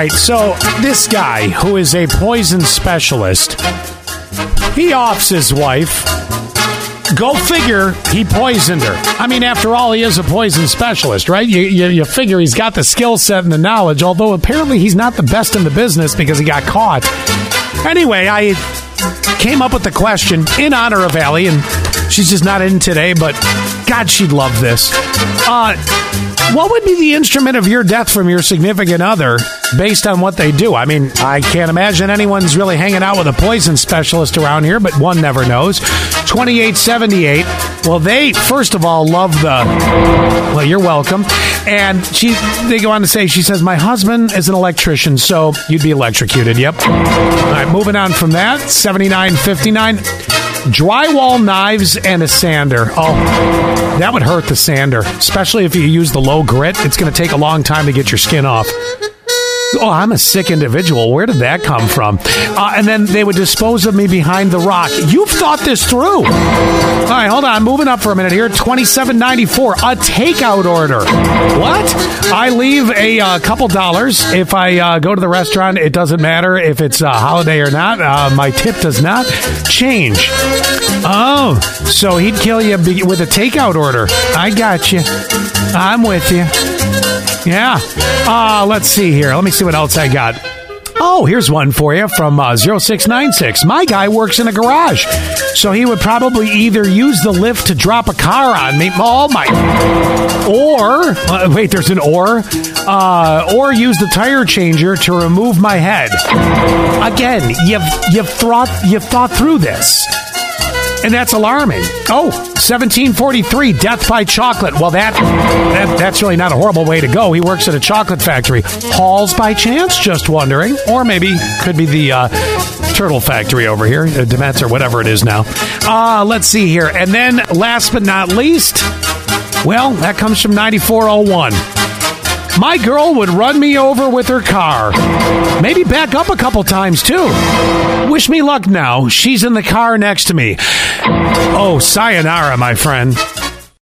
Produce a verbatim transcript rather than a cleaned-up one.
right, so this guy, who is a poison specialist, he offs his wife. Go figure, he poisoned her. I mean, after all, he is a poison specialist, right? You, you, you figure he's got the skill set and the knowledge, although apparently he's not the best in the business because he got caught. Anyway, I came up with the question in honor of Allie, and she's just not in today, but God, she'd love this. Uh, what would be the instrument of your death from your significant other based on what they do? I mean, I can't imagine anyone's really hanging out with a poison specialist around here, but one never knows. twenty-eight seventy-eight. Well, they, first of all, love the... Well, you're welcome. And she, they go on to say, she says, my husband is an electrician, so you'd be electrocuted. Yep. All right, moving on from that. seventy-nine fifty-nine. Drywall knives and a sander. Oh, that would hurt the sander, especially if you use the low grit. It's going to take a long time to get your skin off. Oh, I'm a sick individual. Where did that come from? Uh, and then they would dispose of me behind the rock. You've thought this through. All right, hold on. Moving up for a minute here. twenty-seven ninety-four, a takeout order. What? I leave a uh, couple dollars. If I uh, go to the restaurant, it doesn't matter if it's a holiday or not. Uh, my tip does not change. Oh, so he'd kill you with a takeout order. I got you. I'm with you. Yeah. Uh, let's see here. Let me see what else I got. Oh, here's one for you from uh, oh six nine six. My guy works in a garage, so he would probably either use the lift to drop a car on me. Oh, my. Or, uh, wait, there's an or. Uh, or use the tire changer to remove my head. Again, you've, you've, thought, you've thought through this. And that's alarming. Oh, seventeen forty-three, death by chocolate. Well, that, that that's really not a horrible way to go. He works at a chocolate factory. Halls by chance, just wondering. Or maybe could be the uh, turtle factory over here, uh, Demetz or whatever it is now. Uh, let's see here. And then last but not least, well, that comes from ninety-four oh one. My girl would run me over with her car. Maybe back up a couple times, too. Wish me luck now. She's in the car next to me. Oh, sayonara, my friend.